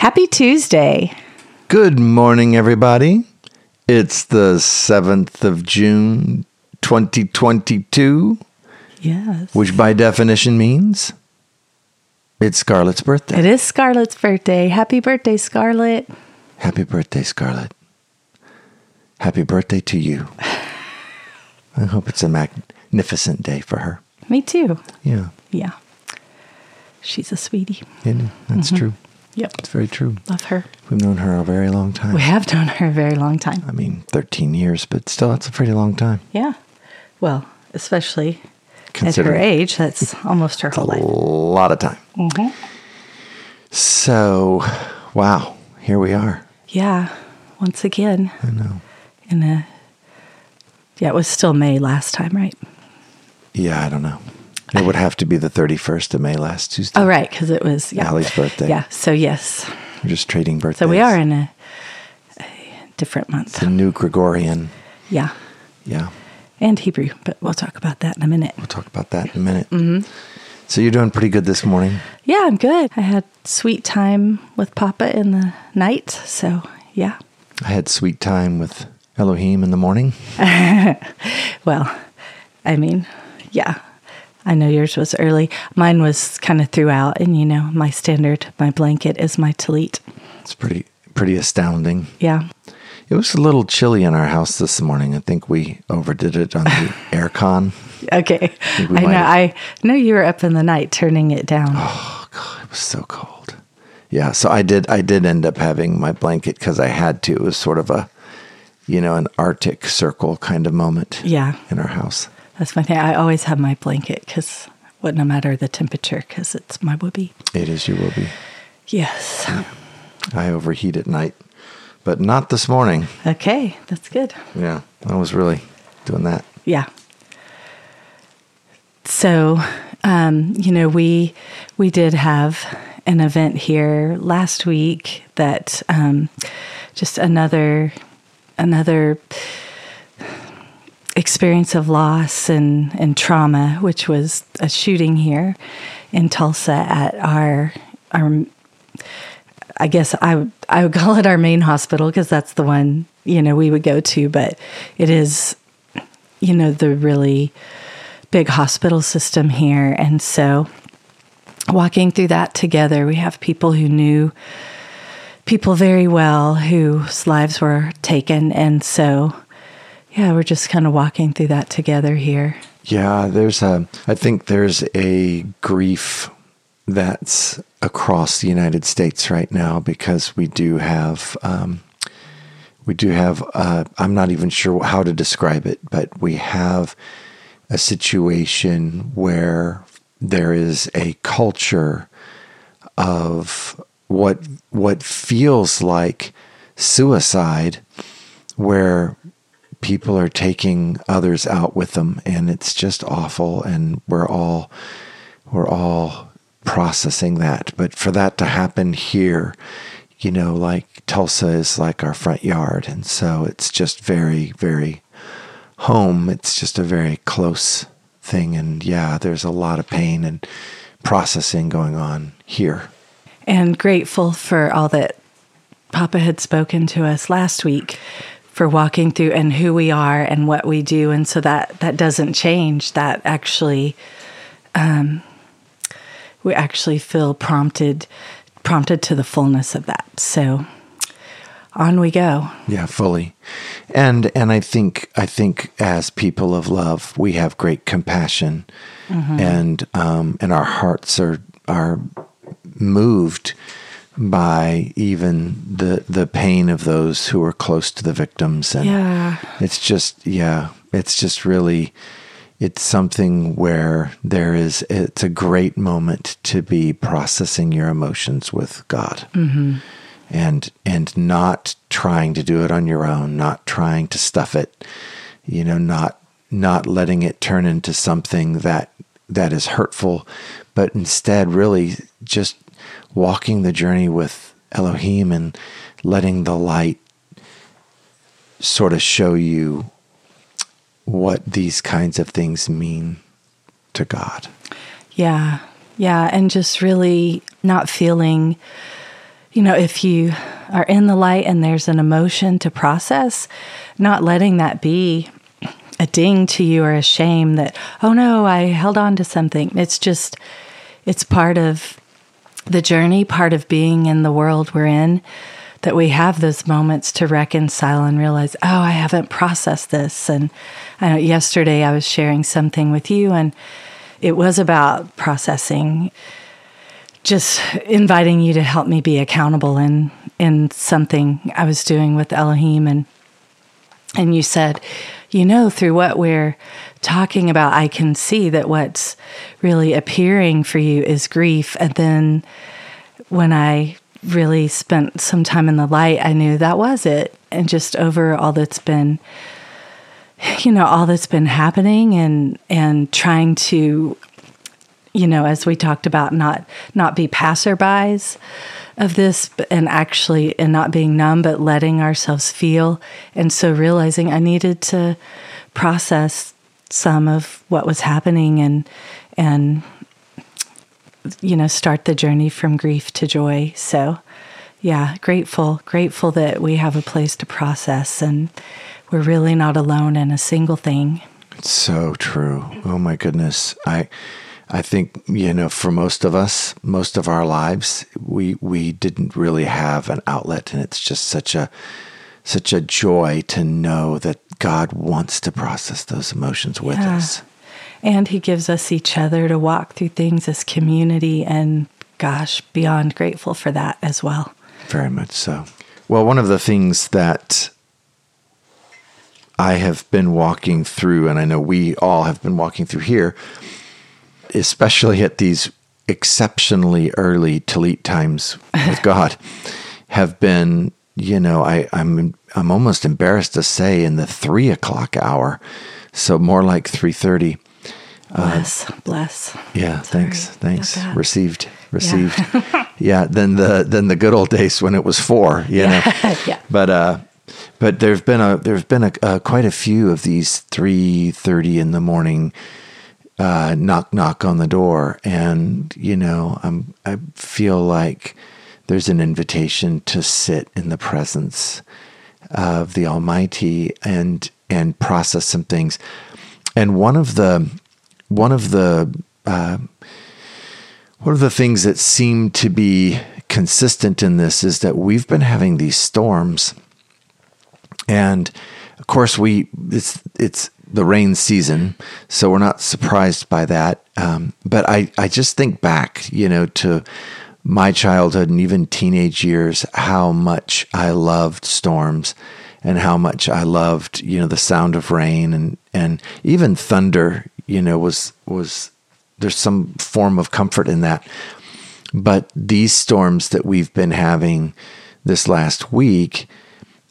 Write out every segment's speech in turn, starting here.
Happy Tuesday. Good morning, everybody. It's the 7th of June, 2022. Yes. Which by definition means it's Scarlett's birthday. It is Scarlett's birthday. Happy birthday, Scarlett. Happy birthday, Scarlett. Happy birthday to you. I hope it's a magnificent day for her. Me too. Yeah. Yeah. She's a sweetie. Yeah, that's true. Yep. It's very true. Love her. We've known her a very long time. We have known her a very long time. I mean, 13 years, but still, that's a pretty long time. Yeah. Well, especially at her age, that's almost her whole life. A lot of time. Mm-hmm. So, wow, here we are. Yeah, once again. I know. It was still May last time, right? Yeah, I don't know. It would have to be the 31st of May last Tuesday. Oh, right, because it was Allie's birthday. Yeah, so yes. We're just trading birthdays. So we are in a different month. It's a new Gregorian. Yeah. Yeah. And Hebrew, but we'll talk about that in a minute. Mm-hmm. So you're doing pretty good this morning. Yeah, I'm good. I had sweet time with Papa in the night, so yeah. I had sweet time with Elohim in the morning. Well, I mean, yeah. I know yours was early. Mine was kind of throughout, and my standard, my blanket is my tallit. It's pretty astounding. Yeah. It was a little chilly in our house this morning. I think we overdid it on the aircon. Okay. I know you were up in the night turning it down. Oh, God, it was so cold. Yeah, so I did end up having my blanket because I had to. It was sort of a, an Arctic circle kind of moment. Yeah. In our house. That's my thing. I always have my blanket because no matter the temperature, because it's my whoopee. It is your whoopee. Yes. Yeah. I overheat at night, but not this morning. Okay, that's good. Yeah, I was really doing that. Yeah. So, we did have an event here last week that just another experience of loss and trauma, which was a shooting here in Tulsa at our I guess I would call it our main hospital because that's the one, we would go to, but it is, the really big hospital system here. And so walking through that together, we have people who knew people very well whose lives were taken. And so yeah, we're just kind of walking through that together here. Yeah, I think there's a grief that's across the United States right now because we do have, I'm not even sure how to describe it, but we have a situation where there is a culture of what feels like suicide, where people are taking others out with them, and it's just awful, and we're all processing that. But for that to happen here, Tulsa is like our front yard, and so it's just very, very home. It's just a very close thing, and yeah, there's a lot of pain and processing going on here. And grateful for all that Papa had spoken to us last week, for walking through and who we are and what we do. And so that doesn't change. That actually, we actually feel prompted to the fullness of that. So on we go. Yeah, fully. And I think as people of love, we have great compassion, and our hearts are moved by even the pain of those who are close to the victims. And yeah. It's something where it's a great moment to be processing your emotions with God, and not trying to do it on your own, not trying to stuff it, not letting it turn into something that is hurtful, but instead really just walking the journey with Elohim and letting the light sort of show you what these kinds of things mean to God. Yeah, and just really not feeling you know, if you are in the light and there's an emotion to process, not letting that be a ding to you or a shame that, oh no, I held on to something. It's just, it's part of the journey, part of being in the world we're in, that we have those moments to reconcile and realize, oh, I haven't processed this. And I know yesterday I was sharing something with you, and it was about processing, just inviting you to help me be accountable in something I was doing with Elohim. And you said, you know, through what we're talking about, I can see that what's really appearing for you is grief. And then when I really spent some time in the light, I knew that was it. And just over all that's been, you know, all that's been happening, and trying to, you know, as we talked about, not be passerbys of this, and actually, and not being numb, but letting ourselves feel. And so realizing I needed to process some of what was happening, and you know, start the journey from grief to joy. So yeah, grateful that we have a place to process, and we're really not alone in a single thing. It's so true. Oh my goodness. I think, you know, for most of us, most of our lives, we didn't really have an outlet, and it's just such a joy to know that God wants to process those emotions with us. And He gives us each other to walk through things as community, and gosh, beyond grateful for that as well. Very much so. Well, one of the things that I have been walking through, and I know we all have been walking through here, especially at these exceptionally early Talit times with God, have been, you know, I'm almost embarrassed to say in the 3 o'clock hour, so more like 3:30. Bless. Yeah, sorry. Thanks. Received. Yeah. Yeah, than the good old days when it was 4, you know. Yeah. But there've been quite a few of these 3:30 in the morning knock on the door, and you know, I feel like there's an invitation to sit in the presence of the Almighty and process some things. And one of the things that seem to be consistent in this is that we've been having these storms, and of course it's the rain season, so we're not surprised by that. But I just think back, you know, to my childhood and even teenage years, how much I loved storms, and how much I loved, you know, the sound of rain, and even thunder. You know, was there's some form of comfort in that. But these storms that we've been having this last week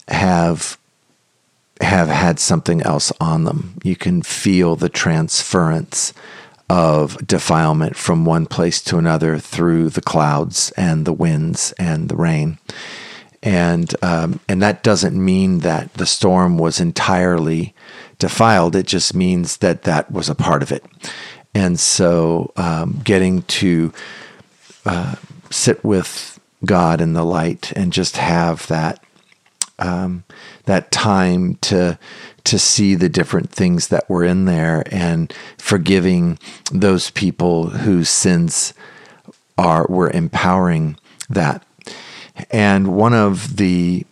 have had something else on them. You can feel the transference of defilement from one place to another through the clouds and the winds and the rain. And that doesn't mean that the storm was entirely defiled. It just means that was a part of it. And so getting to sit with God in the light and just have that time to see the different things that were in there, and forgiving those people whose sins were empowering that. And one of the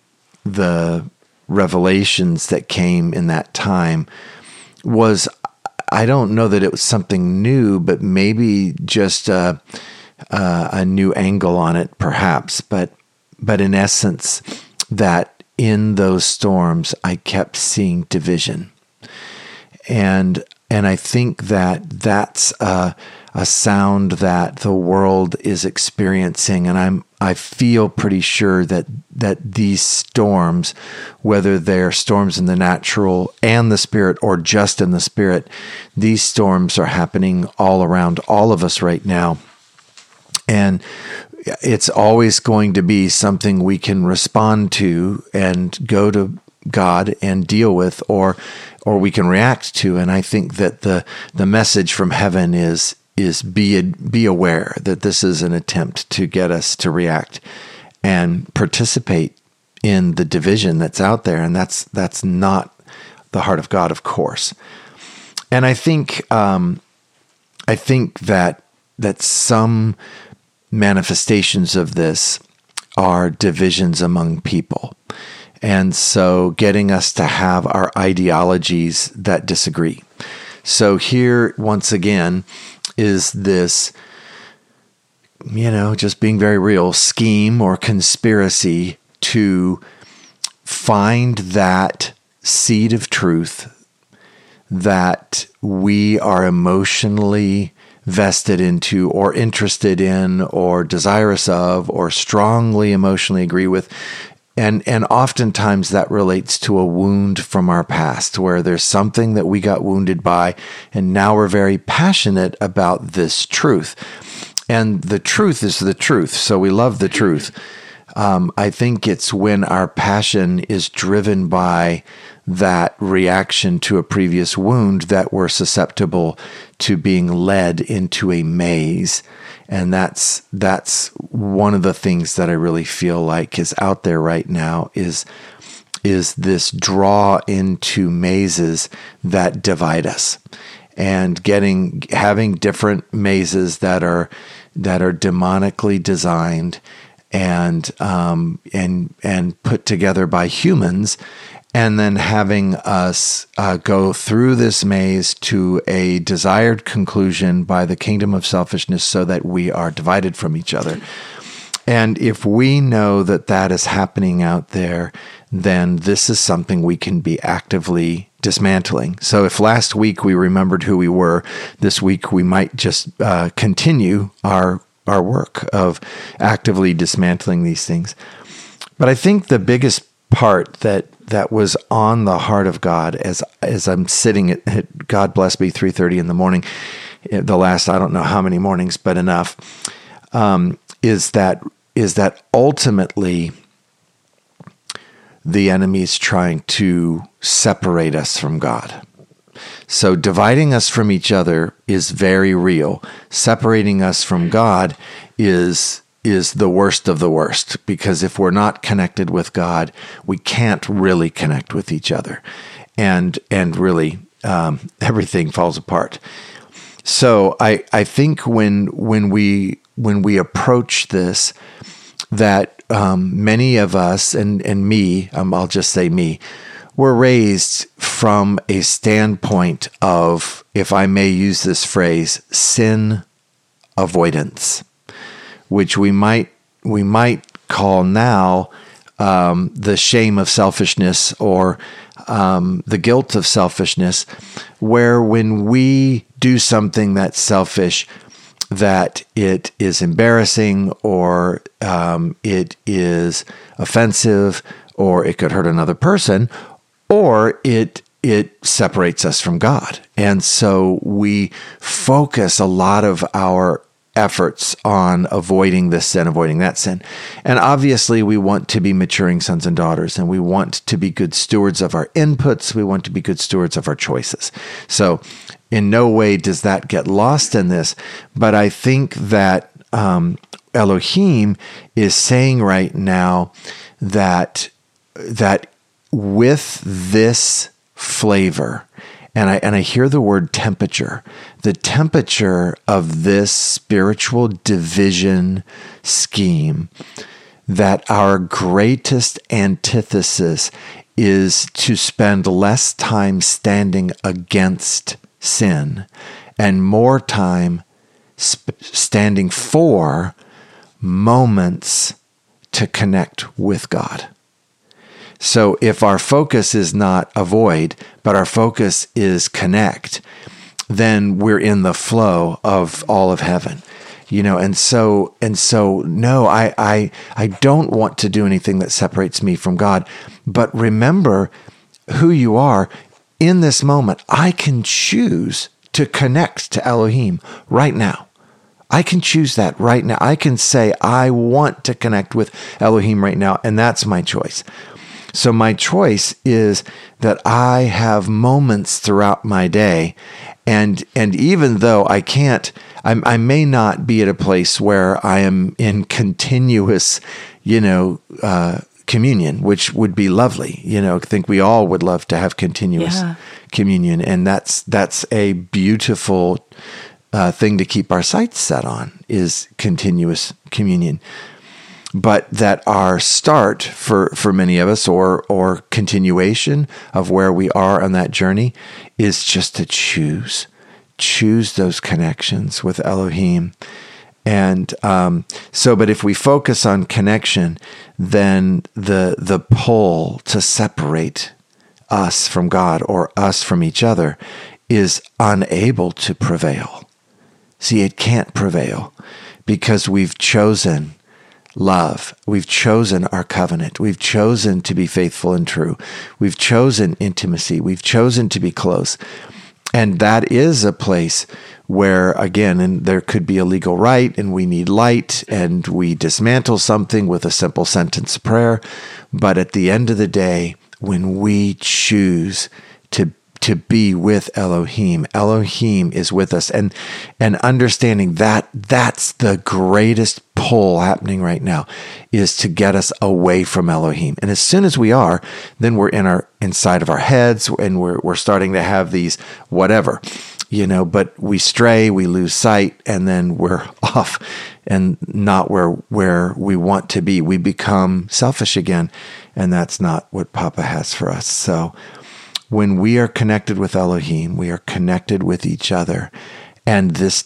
revelations that came in that time was, I don't know that it was something new, but maybe just a new angle on it, perhaps. But in essence, that in those storms, I kept seeing division, and I think that's a sound that the world is experiencing, and I feel pretty sure that these storms, whether they're storms in the natural and the spirit, or just in the spirit, these storms are happening all around all of us right now, and it's always going to be something we can respond to and go to God and deal with, or we can react to. And I think that the message from heaven is be aware that this is an attempt to get us to react and participate in the division that's out there. And that's not the heart of God, of course. And I think that some manifestations of this are divisions among people. And so getting us to have our ideologies that disagree. So here, once again, is this, just being very real, scheme or conspiracy to find that seed of truth that we are emotionally vested into or interested in or desirous of or strongly emotionally agree with. And oftentimes that relates to a wound from our past, where there's something that we got wounded by, and now we're very passionate about this truth. And the truth is the truth, so we love the truth. I think it's when our passion is driven by that reaction to a previous wound that we're susceptible to being led into a maze. And that's one of the things that I really feel like is out there right now is this draw into mazes that divide us, and having different mazes that are demonically designed and put together by humans, and then having us go through this maze to a desired conclusion by the kingdom of selfishness, so that we are divided from each other. And if we know that that is happening out there, then this is something we can be actively dismantling. So if last week we remembered who we were, this week we might just continue our work of actively dismantling these things. But I think the biggest part that was on the heart of God as I'm sitting at God bless me 3:30 in the morning, the last I don't know how many mornings, but enough, is that ultimately the enemy is trying to separate us from God. So dividing us from each other is very real. Separating us from God is the worst of the worst, because if we're not connected with God, we can't really connect with each other, and really everything falls apart. So I think when we approach this, that many of us and me, I'll just say me, were raised from a standpoint of, if I may use this phrase, sin avoidance, which we might call now the shame of selfishness, or the guilt of selfishness, where when we do something that's selfish, that it is embarrassing, or it is offensive, or it could hurt another person, or it separates us from God. And so we focus a lot of our efforts on avoiding this sin, avoiding that sin. And obviously we want to be maturing sons and daughters, and we want to be good stewards of our inputs. We want to be good stewards of our choices. So in no way does that get lost in this. But I think that Elohim is saying right now that with this flavor, and I hear the word temperature, the temperature of this spiritual division scheme, that our greatest antithesis is to spend less time standing against sin and more time standing for moments to connect with God. So if our focus is not avoid, but our focus is connect, then we're in the flow of all of heaven, And so, no, I don't want to do anything that separates me from God. But remember who you are in this moment. I can choose to connect to Elohim right now. I can choose that right now. I can say, I want to connect with Elohim right now, and that's my choice. So my choice is that I have moments throughout my day, and even though I can't, I may not be at a place where I am in continuous communion, which would be lovely. I think we all would love to have continuous communion. And that's a beautiful thing to keep our sights set on, is continuous communion. But that our start for many of us, or continuation of where we are on that journey, is just to choose those connections with Elohim. And but if we focus on connection, then the pull to separate us from God or us from each other is unable to prevail. See, it can't prevail because we've chosen love. We've chosen our covenant. We've chosen to be faithful and true. We've chosen intimacy. We've chosen to be close. And that is a place where, again, and there could be a legal right, and we need light, and we dismantle something with a simple sentence prayer. But at the end of the day, when we choose to be with Elohim, Elohim is with us. And understanding that that's the greatest pull happening right now, is to get us away from Elohim. And as soon as we are, then we're inside of our heads, and we're starting to have these whatever, but we stray, we lose sight, and then we're off and not where we want to be. We become selfish again, and that's not what Papa has for us. So when we are connected with Elohim, we are connected with each other. And this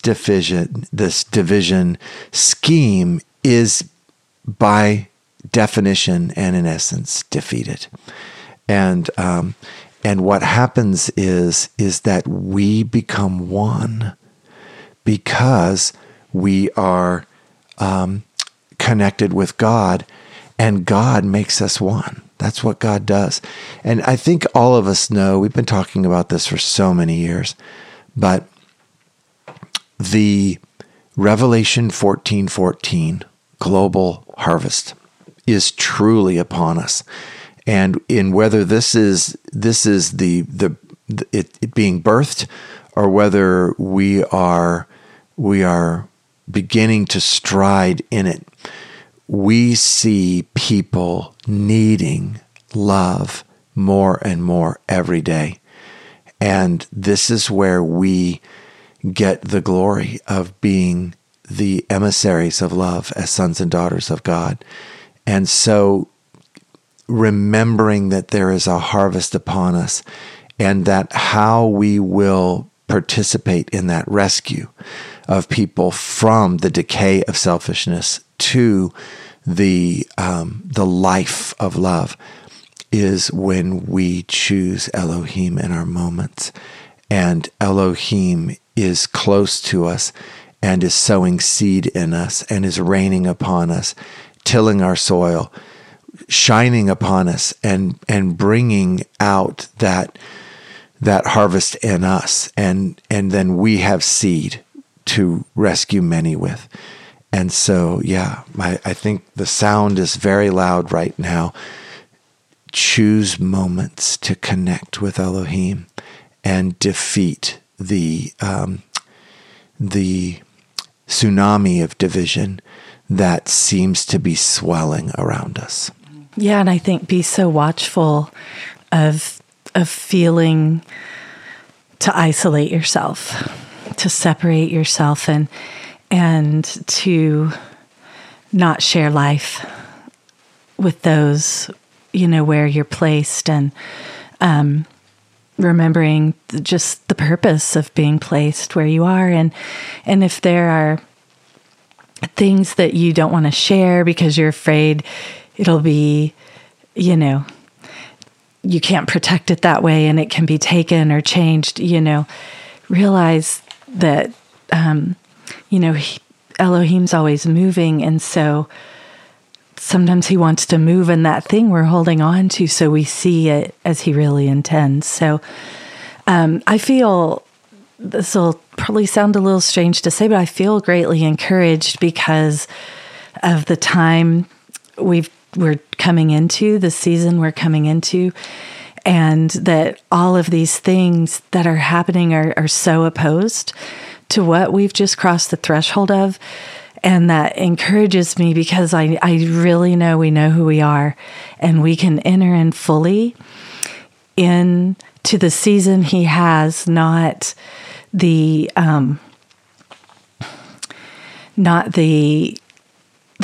division scheme is by definition and in essence defeated. And what happens is that we become one because we are connected with God, and God makes us one. That's what God does. And I think all of us know, we've been talking about this for so many years, but the Revelation 14:14 global harvest is truly upon us. And in whether this is it being birthed, or whether we are beginning to stride in it, we see people needing love more and more every day. And this is where we get the glory of being the emissaries of love as sons and daughters of God. And so remembering that there is a harvest upon us, and that how we will participate in that rescue of people from the decay of selfishness to the life of love, is when we choose Elohim in our moments. And Elohim is close to us, and is sowing seed in us, and is raining upon us, tilling our soil, shining upon us, and bringing out that harvest in us. And then we have seed to rescue many with. And so, I think the sound is very loud right now. Choose moments to connect with Elohim and defeat the tsunami of division that seems to be swelling around us. Yeah, and I think be so watchful of feeling to isolate yourself, to separate yourself, and to not share life with those, where you're placed, and remembering just the purpose of being placed where you are. And if there are things that you don't want to share because you're afraid it'll be, you can't protect it that way, and it can be taken or changed, realize that, Elohim's always moving. And so sometimes he wants to move in that thing we're holding on to, so we see it as he really intends. So I feel, this will probably sound a little strange to say, but I feel greatly encouraged because of the time we're coming into, the season we're coming into, and that all of these things that are happening are so opposed to what we've just crossed the threshold of. And that encourages me because I really know we know who we are, and we can enter in fully into the season he has, not the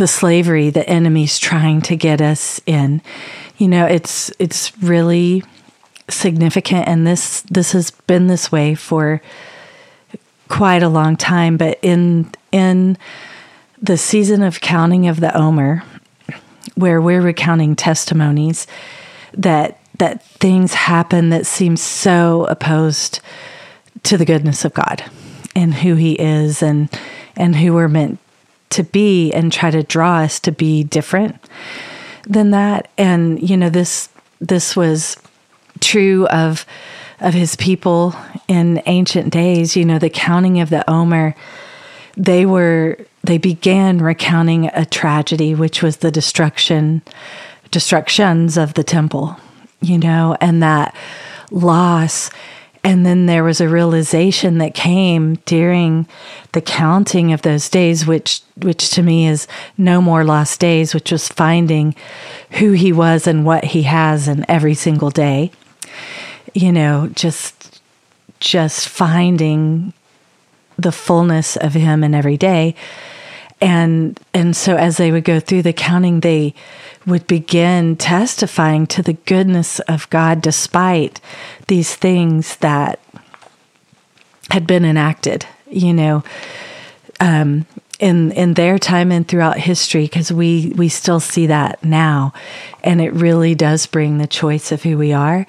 slavery the enemy's trying to get us in. You know, it's really significant, and this has been this way for quite a long time. But in the season of counting of the Omer, where we're recounting testimonies that things happen that seem so opposed to the goodness of God and who he is and who we're meant to be, and try to draw us to be different than that. And, you know, this was true of his people in ancient days. You know, the counting of the Omer, they began recounting a tragedy, which was the destructions of the temple, you know, and that loss. And then there was a realization that came during the counting of those days, which to me is no more lost days, which was finding who he was and what he has in every single day. You know, just finding the fullness of him in every day. And so as they would go through the counting, they would begin testifying to the goodness of God despite these things that had been enacted, you know, in their time and throughout history, because we still see that now. And it really does bring the choice of who we are.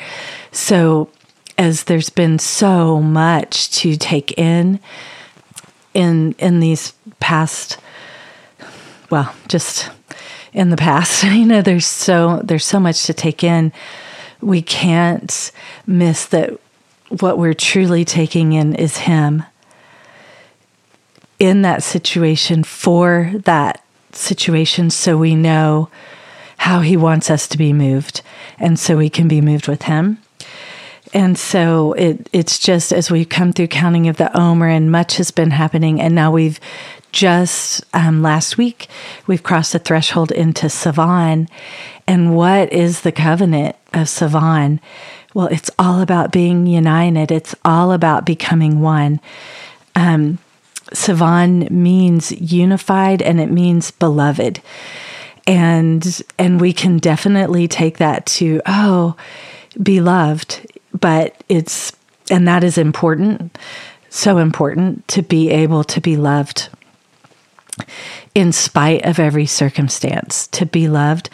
So as there's been so much to take in these past, well, just in the past, you know, there's so much to take in. We can't miss that what we're truly taking in is him in that situation, for that situation, so we know how he wants us to be moved, and so we can be moved with him. And so it's just, as we've come through counting of the Omer, and much has been happening, and now we've just last week, we've crossed the threshold into Sivan. And what is the covenant of Sivan? Well, it's all about being united. It's all about becoming one. Sivan means unified, and it means beloved. And we can definitely take that to, beloved. But and that is important, so important to be able to be loved in spite of every circumstance, to be loved.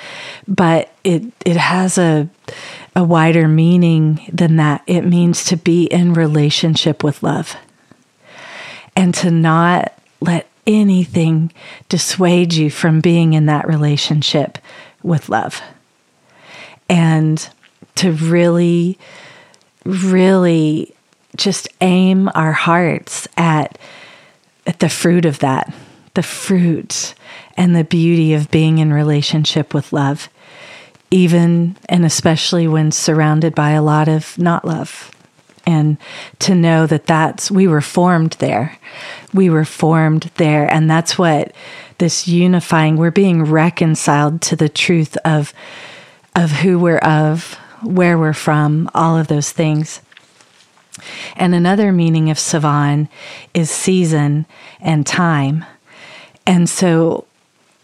But it has a wider meaning than that. It means to be in relationship with love, and to not let anything dissuade you from being in that relationship with love, and to really, really just aim our hearts at the fruit of that. The fruit and the beauty of being in relationship with love, even and especially when surrounded by a lot of not love. And to know that's, we were formed there. We were formed there. And that's what this unifying, we're being reconciled to the truth of who we're of, where we're from, all of those things. And another meaning of Sivan is season and time. And so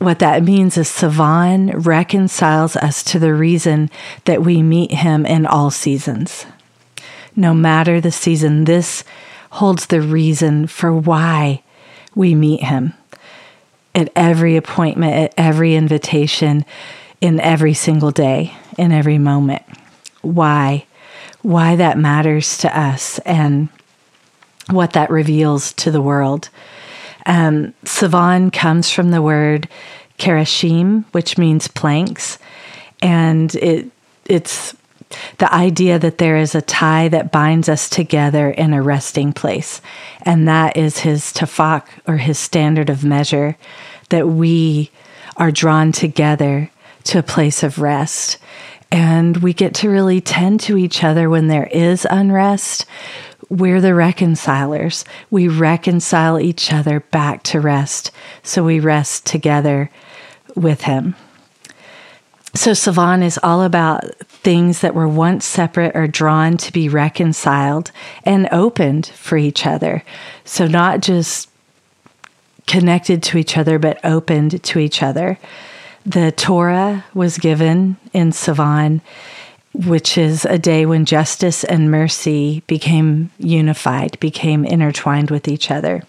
what that means is Sivan reconciles us to the reason that we meet him in all seasons. No matter the season, this holds the reason for why we meet him at every appointment, at every invitation, in every single day, in every moment. Why that matters to us and what that reveals to the world. Sivan comes from the word kerashim, which means planks, and it's the idea that there is a tie that binds us together in a resting place, and that is his tefach, or his standard of measure, that we are drawn together to a place of rest. And we get to really tend to each other when there is unrest. We're the reconcilers. We reconcile each other back to rest. So we rest together with him. So Sivan is all about things that were once separate are drawn to be reconciled and opened for each other. So not just connected to each other, but opened to each other. The Torah was given in Sivan, which is a day when justice and mercy became unified, became intertwined with each other.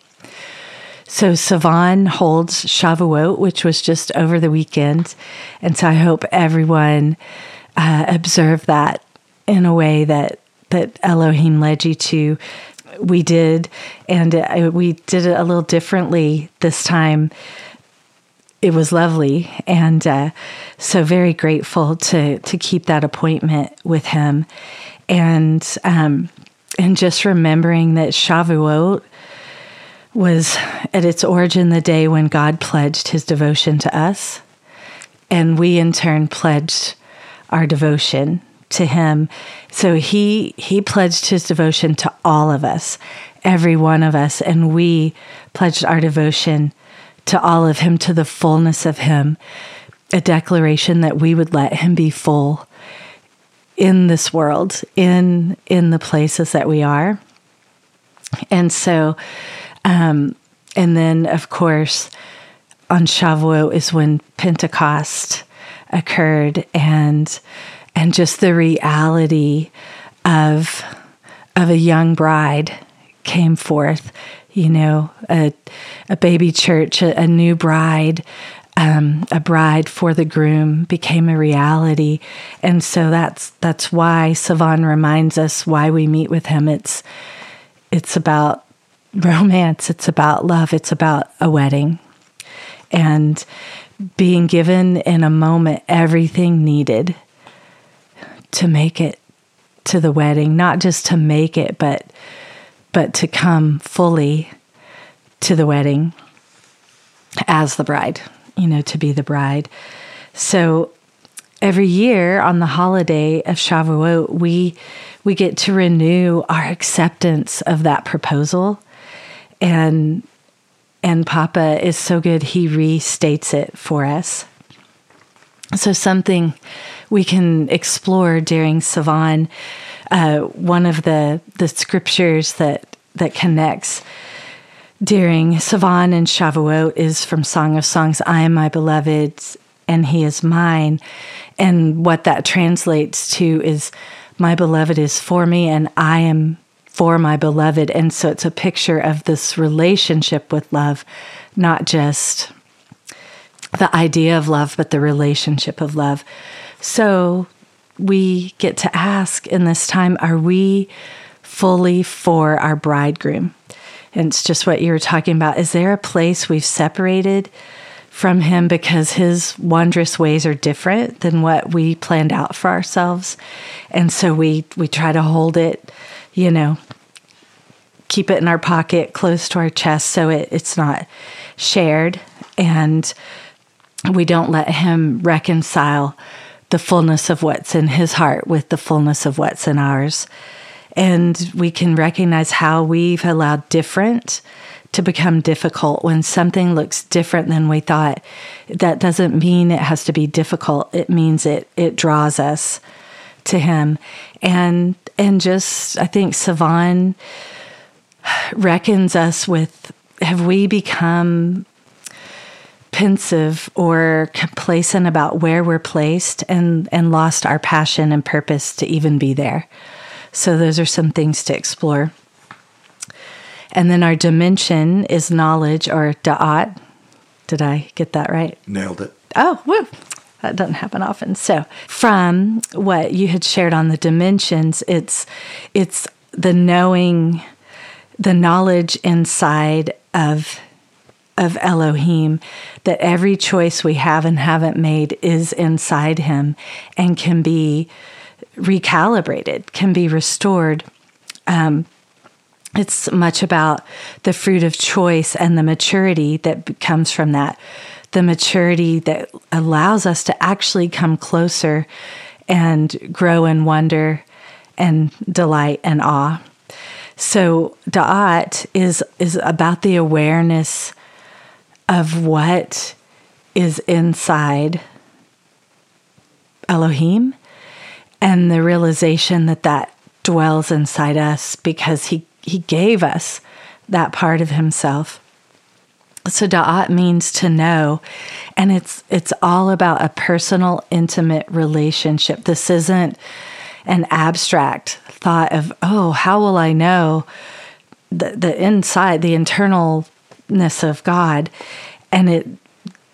So Sivan holds Shavuot, which was just over the weekend. And so I hope everyone observed that in a way that Elohim led you to. We did, and we did it a little differently this time. It was lovely, and so very grateful to keep that appointment with him. And just remembering that Shavuot was at its origin the day when God pledged his devotion to us, and we in turn pledged our devotion to him. So he pledged his devotion to all of us, every one of us, and we pledged our devotion to all of him, to the fullness of him, a declaration that we would let him be full in this world, in the places that we are. And so, and then, of course, on Shavuot is when Pentecost occurred, and just the reality of a young bride came forth. You know, a baby church, a new bride, a bride for the groom became a reality, and so that's why Sivan reminds us why we meet with him. It's about romance, it's about love, it's about a wedding, and being given in a moment everything needed to make it to the wedding, not just to make it, but to come fully to the wedding as the bride, you know, to be the bride. So every year on the holiday of Shavuot, we get to renew our acceptance of that proposal. And Papa is so good, he restates it for us. So something we can explore during Sivan, one of the scriptures that connects during Sivan and Shavuot is from Song of Songs, I am my beloved and he is mine. And what that translates to is my beloved is for me and I am for my beloved. And so it's a picture of this relationship with love, not just the idea of love, but the relationship of love. So we get to ask in this time, are we fully for our bridegroom? And it's just what you were talking about. Is there a place we've separated from him because his wondrous ways are different than what we planned out for ourselves? And so we try to hold it, you know, keep it in our pocket, close to our chest, so it's not shared. And we don't let him reconcile the fullness of what's in his heart with the fullness of what's in ours. And we can recognize how we've allowed different to become difficult. When something looks different than we thought, that doesn't mean it has to be difficult. It means it draws us to him. And just, I think Sivan reckons us with, have we become pensive or complacent about where we're placed and lost our passion and purpose to even be there? So those are some things to explore. And then our dimension is knowledge, or da'at. Did I get that right? Nailed it. Oh, woo. That doesn't happen often. So from what you had shared on the dimensions, it's the knowing, the knowledge inside of Elohim, that every choice we have and haven't made is inside him and can be recalibrated, can be restored. It's much about the fruit of choice and the maturity that comes from that, the maturity that allows us to actually come closer and grow in wonder and delight and awe. So da'at is about the awareness of what is inside Elohim and the realization that that dwells inside us because he gave us that part of himself. So da'at means to know, and it's all about a personal, intimate relationship. This isn't an abstract thought of, oh, how will I know the inside, the internalness of God? And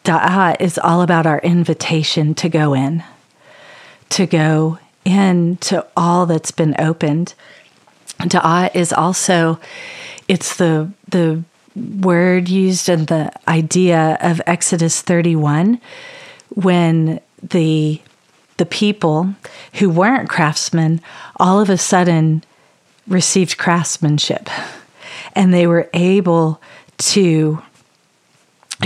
da'at is all about our invitation to go in to all that's been opened. Da'at is also, it's the word used in the idea of Exodus 31, when the people who weren't craftsmen all of a sudden received craftsmanship, and they were able to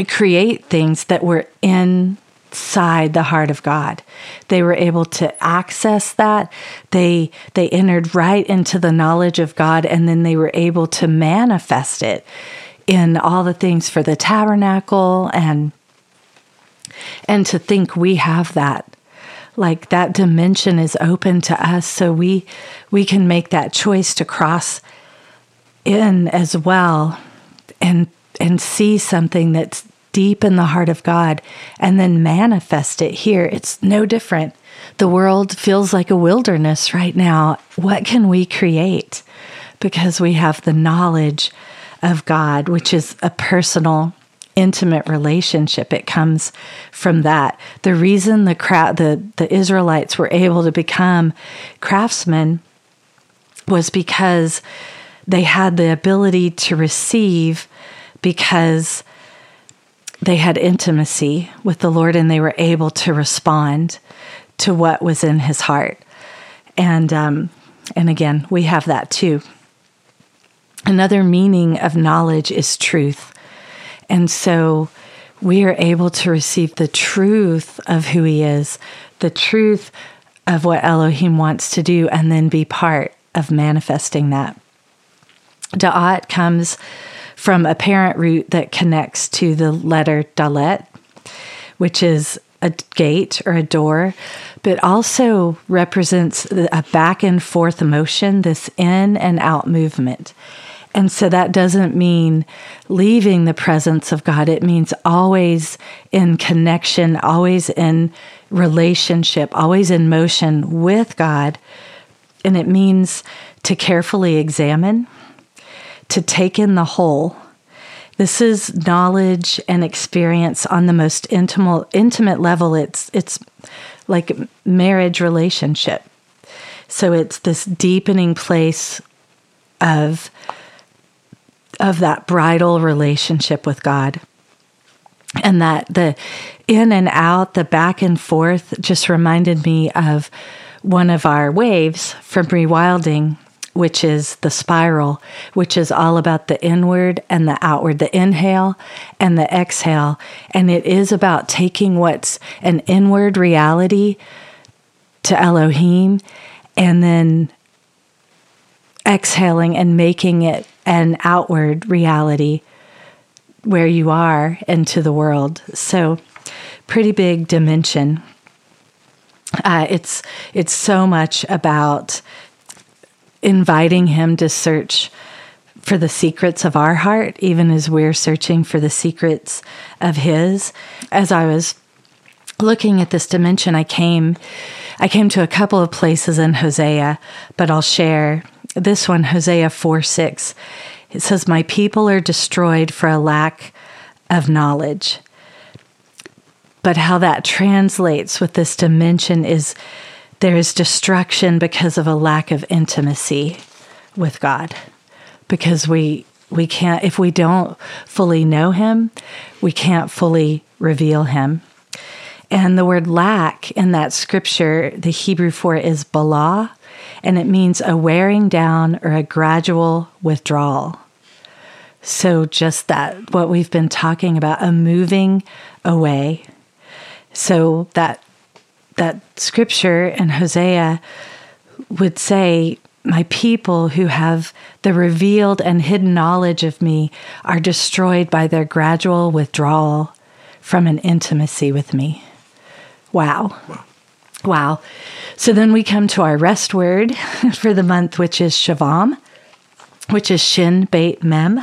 create things that were inside the heart of God. They were able to access that. They entered right into the knowledge of God, and then they were able to manifest it in all the things for the tabernacle, and to think we have that. Like, that dimension is open to us, so we can make that choice to cross in as well and see something that's deep in the heart of God and then manifest it here. It's no different. The world feels like a wilderness right now. What can we create? Because we have the knowledge of God, which is a personal, intimate relationship. It comes from that. The reason the Israelites were able to become craftsmen was because they had the ability to receive, because they had intimacy with the Lord, and they were able to respond to what was in his heart. And again, we have that too. Another meaning of knowledge is truth. And so we are able to receive the truth of who he is, the truth of what Elohim wants to do, and then be part of manifesting that. Da'at comes from a parent root that connects to the letter dalet, which is a gate or a door, but also represents a back and forth motion, this in and out movement. And so that doesn't mean leaving the presence of God. It means always in connection, always in relationship, always in motion with God. And it means to carefully examine, to take in the whole. This is knowledge and experience on the most intimate level. It's like marriage relationship. So it's this deepening place of that bridal relationship with God. And that the in and out, the back and forth, just reminded me of one of our waves from Rewilding, which is the spiral, which is all about the inward and the outward, the inhale and the exhale. And it is about taking what's an inward reality to Elohim, and then exhaling and making it an outward reality where you are and to the world. So pretty big dimension. It's so much about inviting him to search for the secrets of our heart, even as we're searching for the secrets of his. As I was looking at this dimension, I came to a couple of places in Hosea, but I'll share this one, Hosea 4:6. It says, "My people are destroyed for a lack of knowledge." But how that translates with this dimension is there is destruction because of a lack of intimacy with God. Because we can't, if we don't fully know him, we can't fully reveal him. And the word lack in that scripture, the Hebrew for it is balah, and it means a wearing down or a gradual withdrawal. So just that, what we've been talking about, a moving away. So that scripture in Hosea would say my people who have the revealed and hidden knowledge of me are destroyed by their gradual withdrawal from an intimacy with me. Wow. So then we come to our rest word for the month, which is Shavam, which is Shin, Beit, Mem.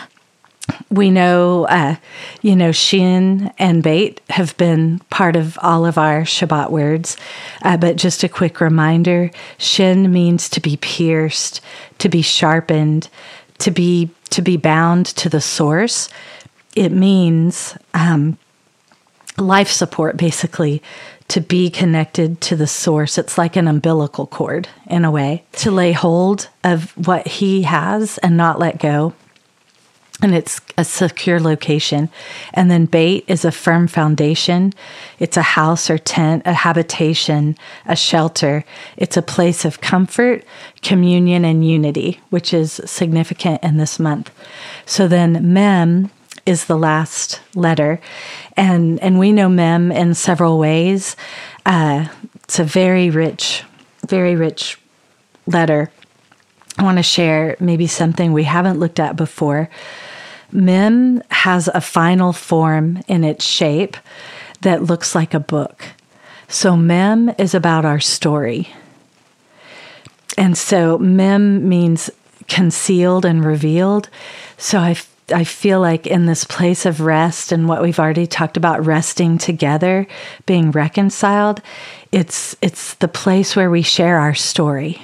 We know, Shin and Beit have been part of all of our Shabbat words, but just a quick reminder, Shin means to be pierced, to be sharpened, to be bound to the source. It means life support, basically, to be connected to the source. It's like an umbilical cord, in a way, to lay hold of what he has and not let go. And it's a secure location. And then Beit is a firm foundation. It's a house or tent, a habitation, a shelter. It's a place of comfort, communion, and unity, which is significant in this month. So then Mem is the last letter. And we know Mem in several ways. It's a very rich letter. I want to share maybe something we haven't looked at before. Mem has a final form in its shape that looks like a book. So Mem is about our story. And so Mem means concealed and revealed. So I feel like in this place of rest and what we've already talked about, resting together, being reconciled, it's the place where we share our story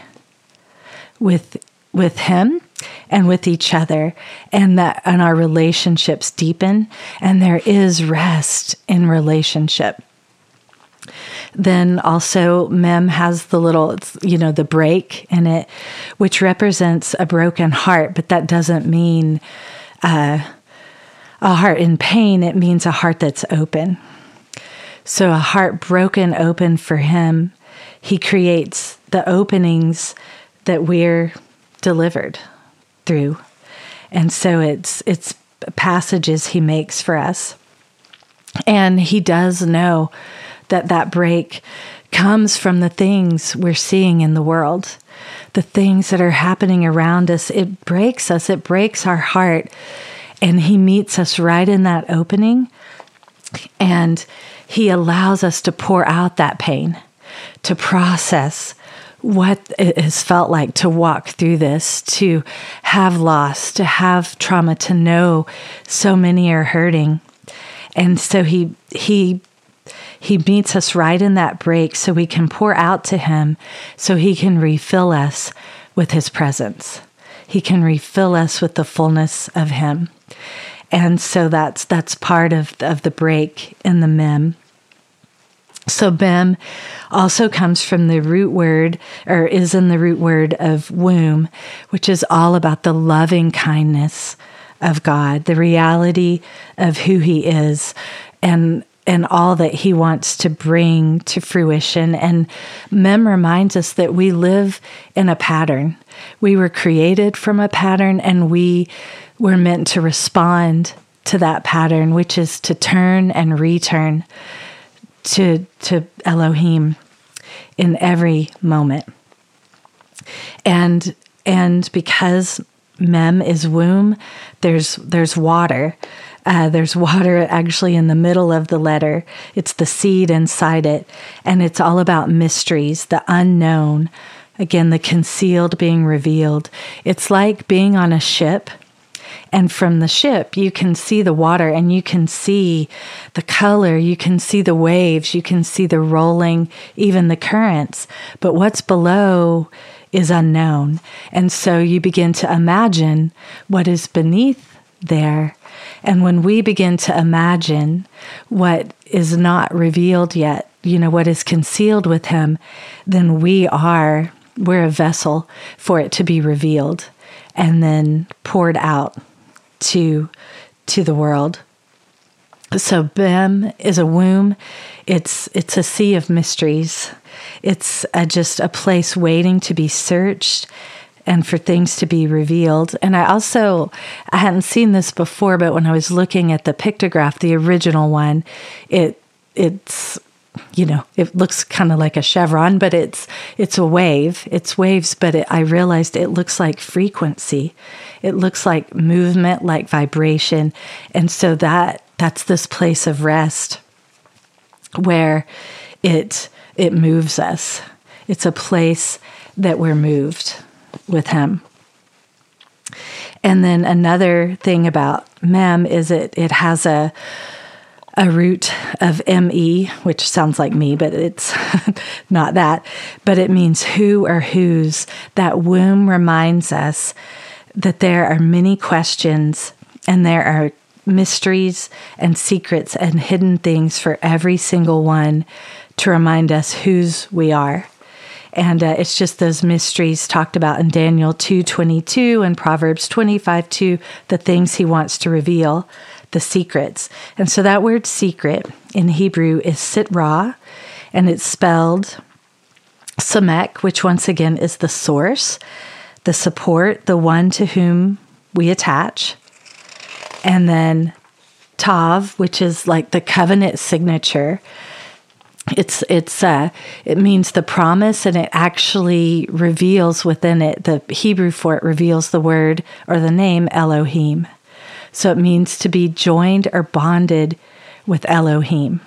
with him and with each other, and our relationships deepen, and there is rest in relationship. Then also Mem has the little, the break in it, which represents a broken heart, but that doesn't mean a heart in pain. It means a heart that's open. So a heart broken open for him. He creates the openings that we're delivered through. And so it's passages he makes for us. And he does know that break comes from the things we're seeing in the world, the things that are happening around us. It breaks us. It breaks our heart. And he meets us right in that opening. And he allows us to pour out that pain, to process what it has felt like to walk through this, to have loss, to have trauma, to know so many are hurting. And so he meets us right in that break so we can pour out to him, so he can refill us with his presence. He can refill us with the fullness of him. And so that's part of the break in the Mem. So Mem also comes from the root word, or is in the root word of womb, which is all about the loving kindness of God, the reality of who he is, and all that he wants to bring to fruition. And Mem reminds us that we live in a pattern. We were created from a pattern, and we were meant to respond to that pattern, which is to turn and return to Elohim in every moment. And because Mem is womb, there's water. There's water actually in the middle of the letter. It's the seed inside it. And it's all about mysteries, the unknown. Again, the concealed being revealed. It's like being on a ship. And from the ship, you can see the water, and you can see the color, you can see the waves, you can see the rolling, even the currents. But what's below is unknown. And so you begin to imagine what is beneath there. And when we begin to imagine what is not revealed yet, what is concealed with him, then we're a vessel for it to be revealed and then poured out to the world. So Mem is a womb. It's a sea of mysteries. It's just a place waiting to be searched and for things to be revealed. And I hadn't seen this before, but when I was looking at the pictograph, the original one, it's you know, it looks kind of like a chevron, but it's a wave. It's waves, but I realized it looks like frequency. It looks like movement, like vibration. And so that's this place of rest where it moves us. It's a place that we're moved with Him. And then another thing about Mem is it has a root of M-E, which sounds like me, but it's not that. But it means who or whose. That womb reminds us that there are many questions and there are mysteries and secrets and hidden things for every single one to remind us whose we are. And it's just those mysteries talked about in Daniel 2:22 and Proverbs 25:2, the things He wants to reveal, the secrets. And so that word secret in Hebrew is sitra, and it's spelled Semek, which once again is the source, the support, the one to whom we attach. And then Tav, which is like the covenant signature. It means the promise, and it actually reveals within it, the Hebrew for it reveals the word or the name Elohim. So it means to be joined or bonded with Elohim.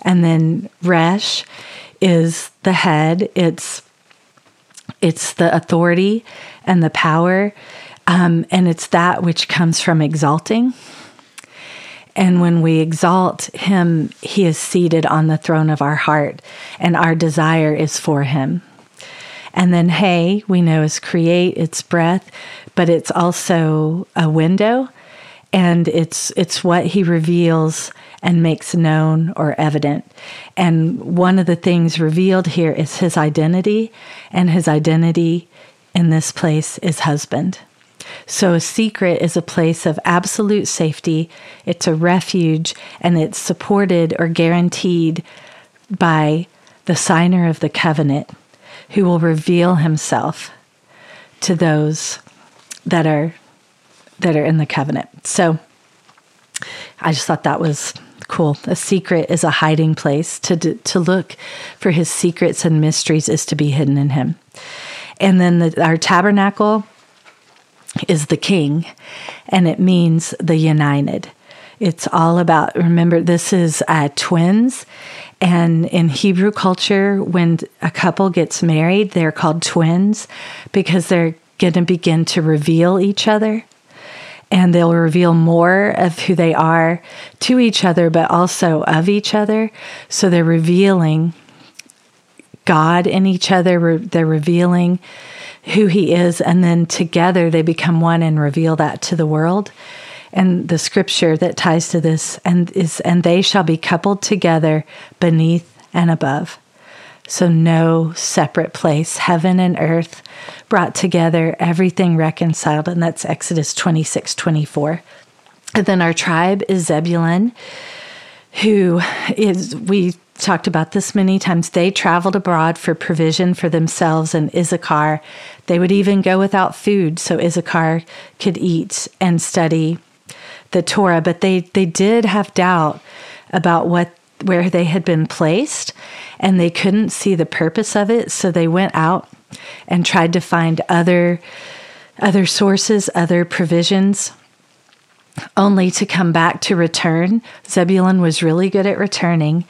And then Resh is the head. It's the authority and the power, and it's that which comes from exalting. And when we exalt Him, He is seated on the throne of our heart, and our desire is for Him. And then Hay, we know, is create, it's breath, but it's also a window, and it's what He reveals and makes known or evident. And one of the things revealed here is His identity, and His identity in this place is husband. So a secret is a place of absolute safety, it's a refuge, and it's supported or guaranteed by the signer of the covenant, who will reveal Himself to those that are in the covenant. So I just thought that was cool. A secret is a hiding place. To look for His secrets and mysteries is to be hidden in Him. And then our tabernacle is the King, and it means the united. It's all about, remember, this is twins, and in Hebrew culture, when a couple gets married, they're called twins because they're going to begin to reveal each other, and they'll reveal more of who they are to each other, but also of each other. So they're revealing God in each other, they're revealing who He is, and then together they become one and reveal that to the world. And the scripture that ties to this and they shall be coupled together beneath and above. So no separate place, heaven and earth brought together, everything reconciled. And that's Exodus 26:24. And then our tribe is Zebulun, we talked about this many times. They traveled abroad for provision for themselves in Issachar. They would even go without food so Issachar could eat and study the Torah, but they did have doubt about where they had been placed, and they couldn't see the purpose of it, so they went out and tried to find other sources, other provisions, only to come back to return. Zebulun was really good at returning,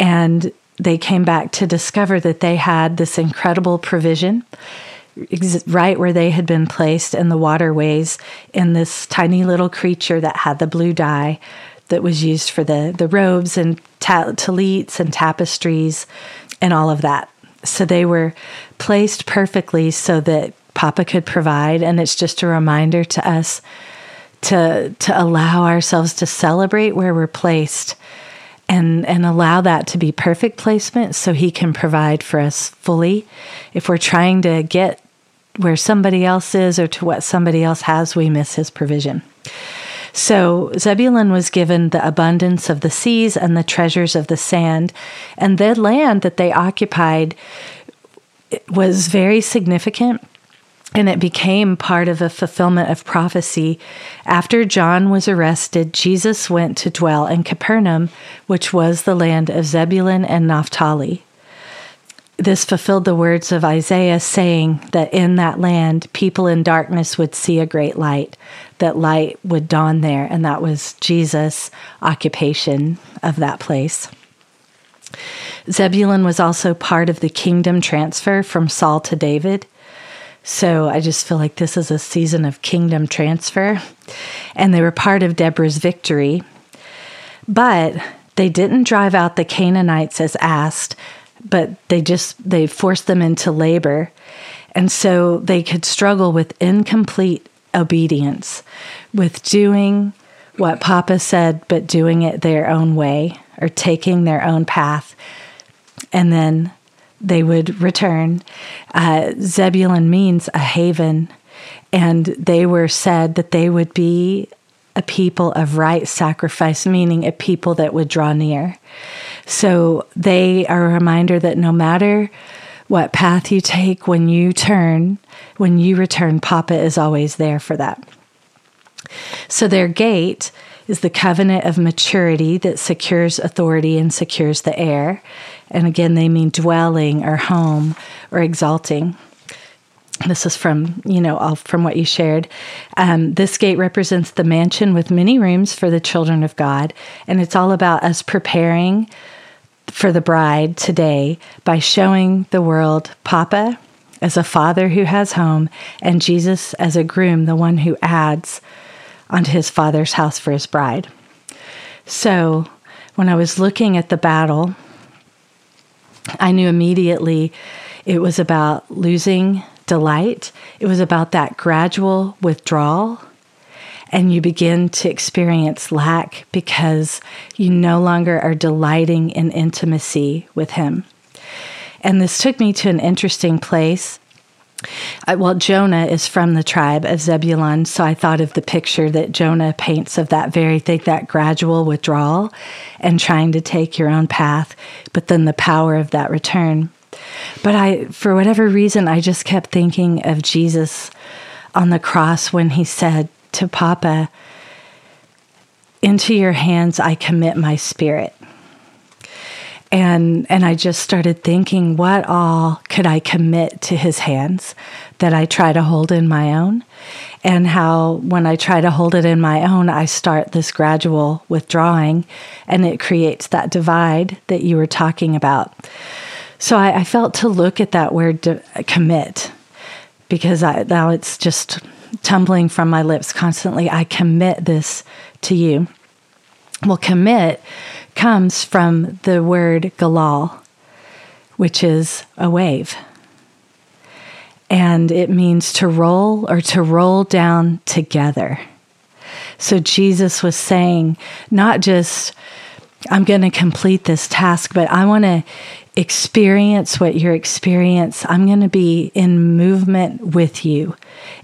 and they came back to discover that they had this incredible provision right where they had been placed in the waterways, in this tiny little creature that had the blue dye that was used for the robes and tallits and tapestries and all of that. So they were placed perfectly so that Papa could provide, and it's just a reminder to us to allow ourselves to celebrate where we're placed and allow that to be perfect placement so He can provide for us fully. If we're trying to get where somebody else is or to what somebody else has, we miss His provision. So Zebulun was given the abundance of the seas and the treasures of the sand, and the land that they occupied was very significant And it became part of a fulfillment of prophecy. After John was arrested, Jesus went to dwell in Capernaum, which was the land of Zebulun and Naphtali. This fulfilled the words of Isaiah, saying that in that land, people in darkness would see a great light, that light would dawn there. And that was Jesus' occupation of that place. Zebulun was also part of the kingdom transfer from Saul to David. So I just feel like this is a season of kingdom transfer. And they were part of Deborah's victory. But they didn't drive out the Canaanites as asked, but they forced them into labor. And so they could struggle with incomplete obedience, with doing what Papa said, but doing it their own way or taking their own path. And then they would return. Zebulun means a haven, and they were said that they would be a people of right sacrifice, meaning a people that would draw near. So they are a reminder that no matter what path you take, when you return, Papa is always there for that. So their gate is the covenant of maturity that secures authority and secures the heir. And again, they mean dwelling or home or exalting. This is from, all from what you shared. This gate represents the mansion with many rooms for the children of God. And it's all about us preparing for the bride today by showing the world Papa as a father who has home and Jesus as a groom, the one who adds onto his father's house for his bride. So when I was looking at the battle, I knew immediately it was about losing delight. It was about that gradual withdrawal. And you begin to experience lack because you no longer are delighting in intimacy with him. And this took me to an interesting place. Jonah is from the tribe of Zebulun, so I thought of the picture that Jonah paints of that very thing, that gradual withdrawal and trying to take your own path, but then the power of that return. But for whatever reason, I just kept thinking of Jesus on the cross when he said to Papa, "Into your hands I commit my spirit." And I just started thinking, what all could I commit to his hands that I try to hold in my own? And how when I try to hold it in my own, I start this gradual withdrawing, and it creates that divide that you were talking about. So I felt to look at that word commit, because now it's just tumbling from my lips constantly. I commit this to you. Well, commit comes from the word galal, which is a wave. And it means to roll or to roll down together. So Jesus was saying, not just, I'm going to complete this task, but I want to experience what you're experiencing. I'm going to be in movement with you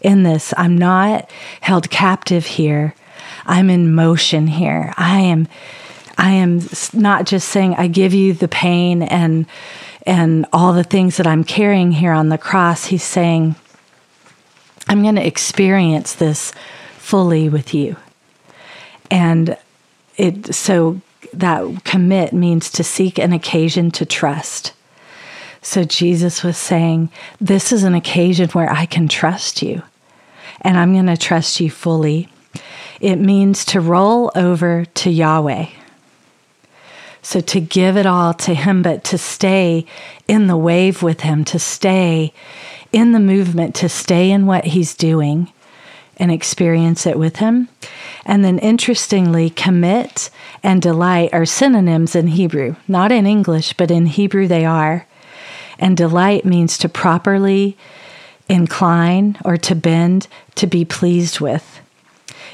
in this. I'm not held captive here. I'm in motion here. I am not just saying I give you the pain and all the things that I'm carrying here on the cross. He's saying, I'm going to experience this fully with you. And so that commit means to seek an occasion to trust. So Jesus was saying, this is an occasion where I can trust you, and I'm going to trust you fully. It means to roll over to Yahweh. So to give it all to him, but to stay in the wave with him, to stay in the movement, to stay in what he's doing and experience it with him. And then interestingly, commit and delight are synonyms in Hebrew, not in English, but in Hebrew they are. And delight means to properly incline or to bend, to be pleased with.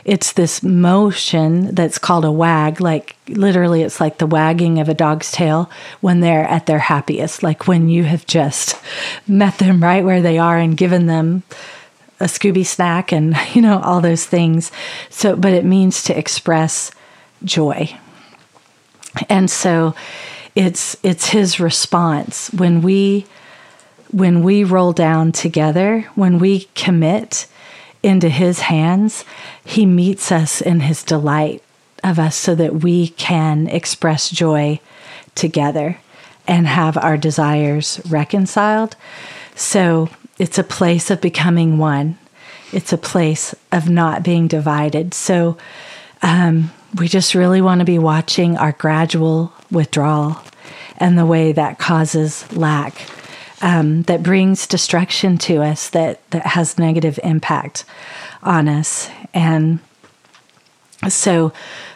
It's this motion that's called a wag, like literally it's like the wagging of a dog's tail when they're at their happiest, like when you have just met them right where they are and given them a Scooby snack and, all those things. So, but it means to express joy. And so it's his response when we when we roll down together, when we commit into his hands, he meets us in his delight of us so that we can express joy together and have our desires reconciled. So it's a place of becoming one. It's a place of not being divided. So we just really want to be watching our gradual withdrawal and the way that causes lack, that brings destruction to us, that has negative impact on us. And so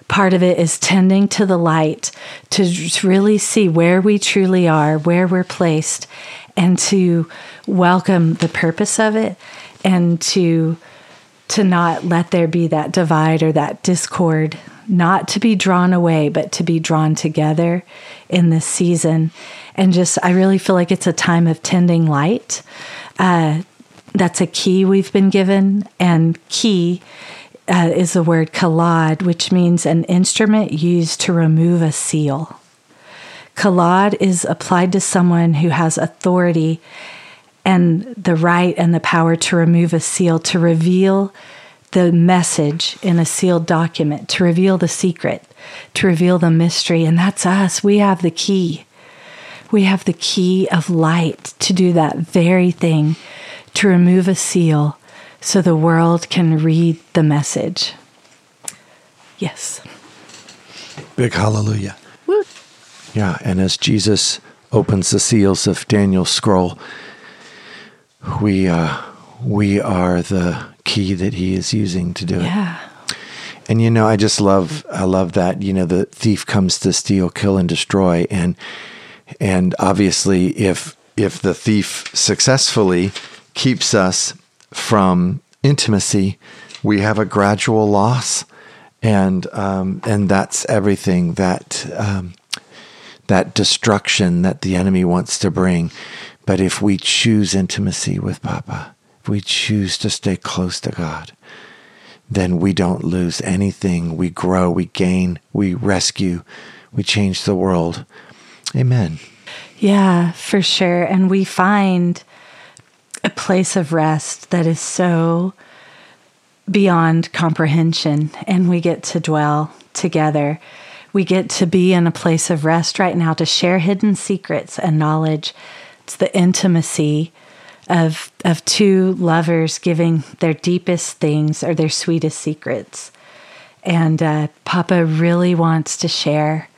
part of it is tending to the light, to really see where we truly are, where we're placed, and to welcome the purpose of it, and to not let there be that divide or that discord, not to be drawn away, but to be drawn together in this season. And just, I really feel like it's a time of tending light. That's a key we've been given. And key is the word kalad, which means an instrument used to remove a seal. Kalad is applied to someone who has authority and the right and the power to remove a seal, to reveal the message in a sealed document, to reveal the secret, to reveal the mystery. And that's us. We have the key. We have the key of light to do that very thing, to remove a seal so the world can read the message. Yes. Big hallelujah. Woo. Yeah, and as Jesus opens the seals of Daniel's scroll, we are the key that he is using to do it. Yeah. And I love that, the thief comes to steal, kill, and destroy. And obviously if the thief successfully keeps us from intimacy, we have a gradual loss. And that's everything that destruction that the enemy wants to bring. But if we choose intimacy with Papa, if we choose to stay close to God, then we don't lose anything. We grow, we gain, we rescue, we change the world. Amen. Yeah, for sure. And we find a place of rest that is so beyond comprehension, and we get to dwell together. We get to be in a place of rest right now to share hidden secrets and knowledge. It's the intimacy of two lovers giving their deepest things or their sweetest secrets. And Papa really wants to share.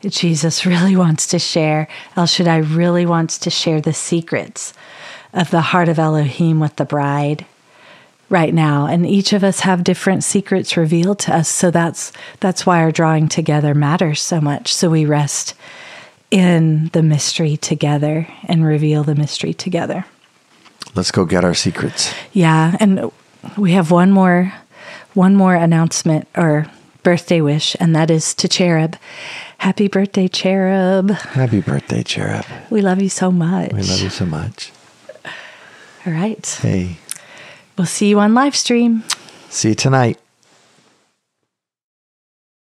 Jesus really wants to share. El Shaddai really wants to share the secrets of the heart of Elohim with the bride right now. And each of us have different secrets revealed to us. So that's why our drawing together matters so much. So we rest in the mystery together and reveal the mystery together. Let's go get our secrets. Yeah, and we have one more announcement or birthday wish, and that is to Cherub. Happy birthday, Cherub. Happy birthday, Cherub. We love you so much. We love you so much. All right. Hey. We'll see you on live stream. See you tonight.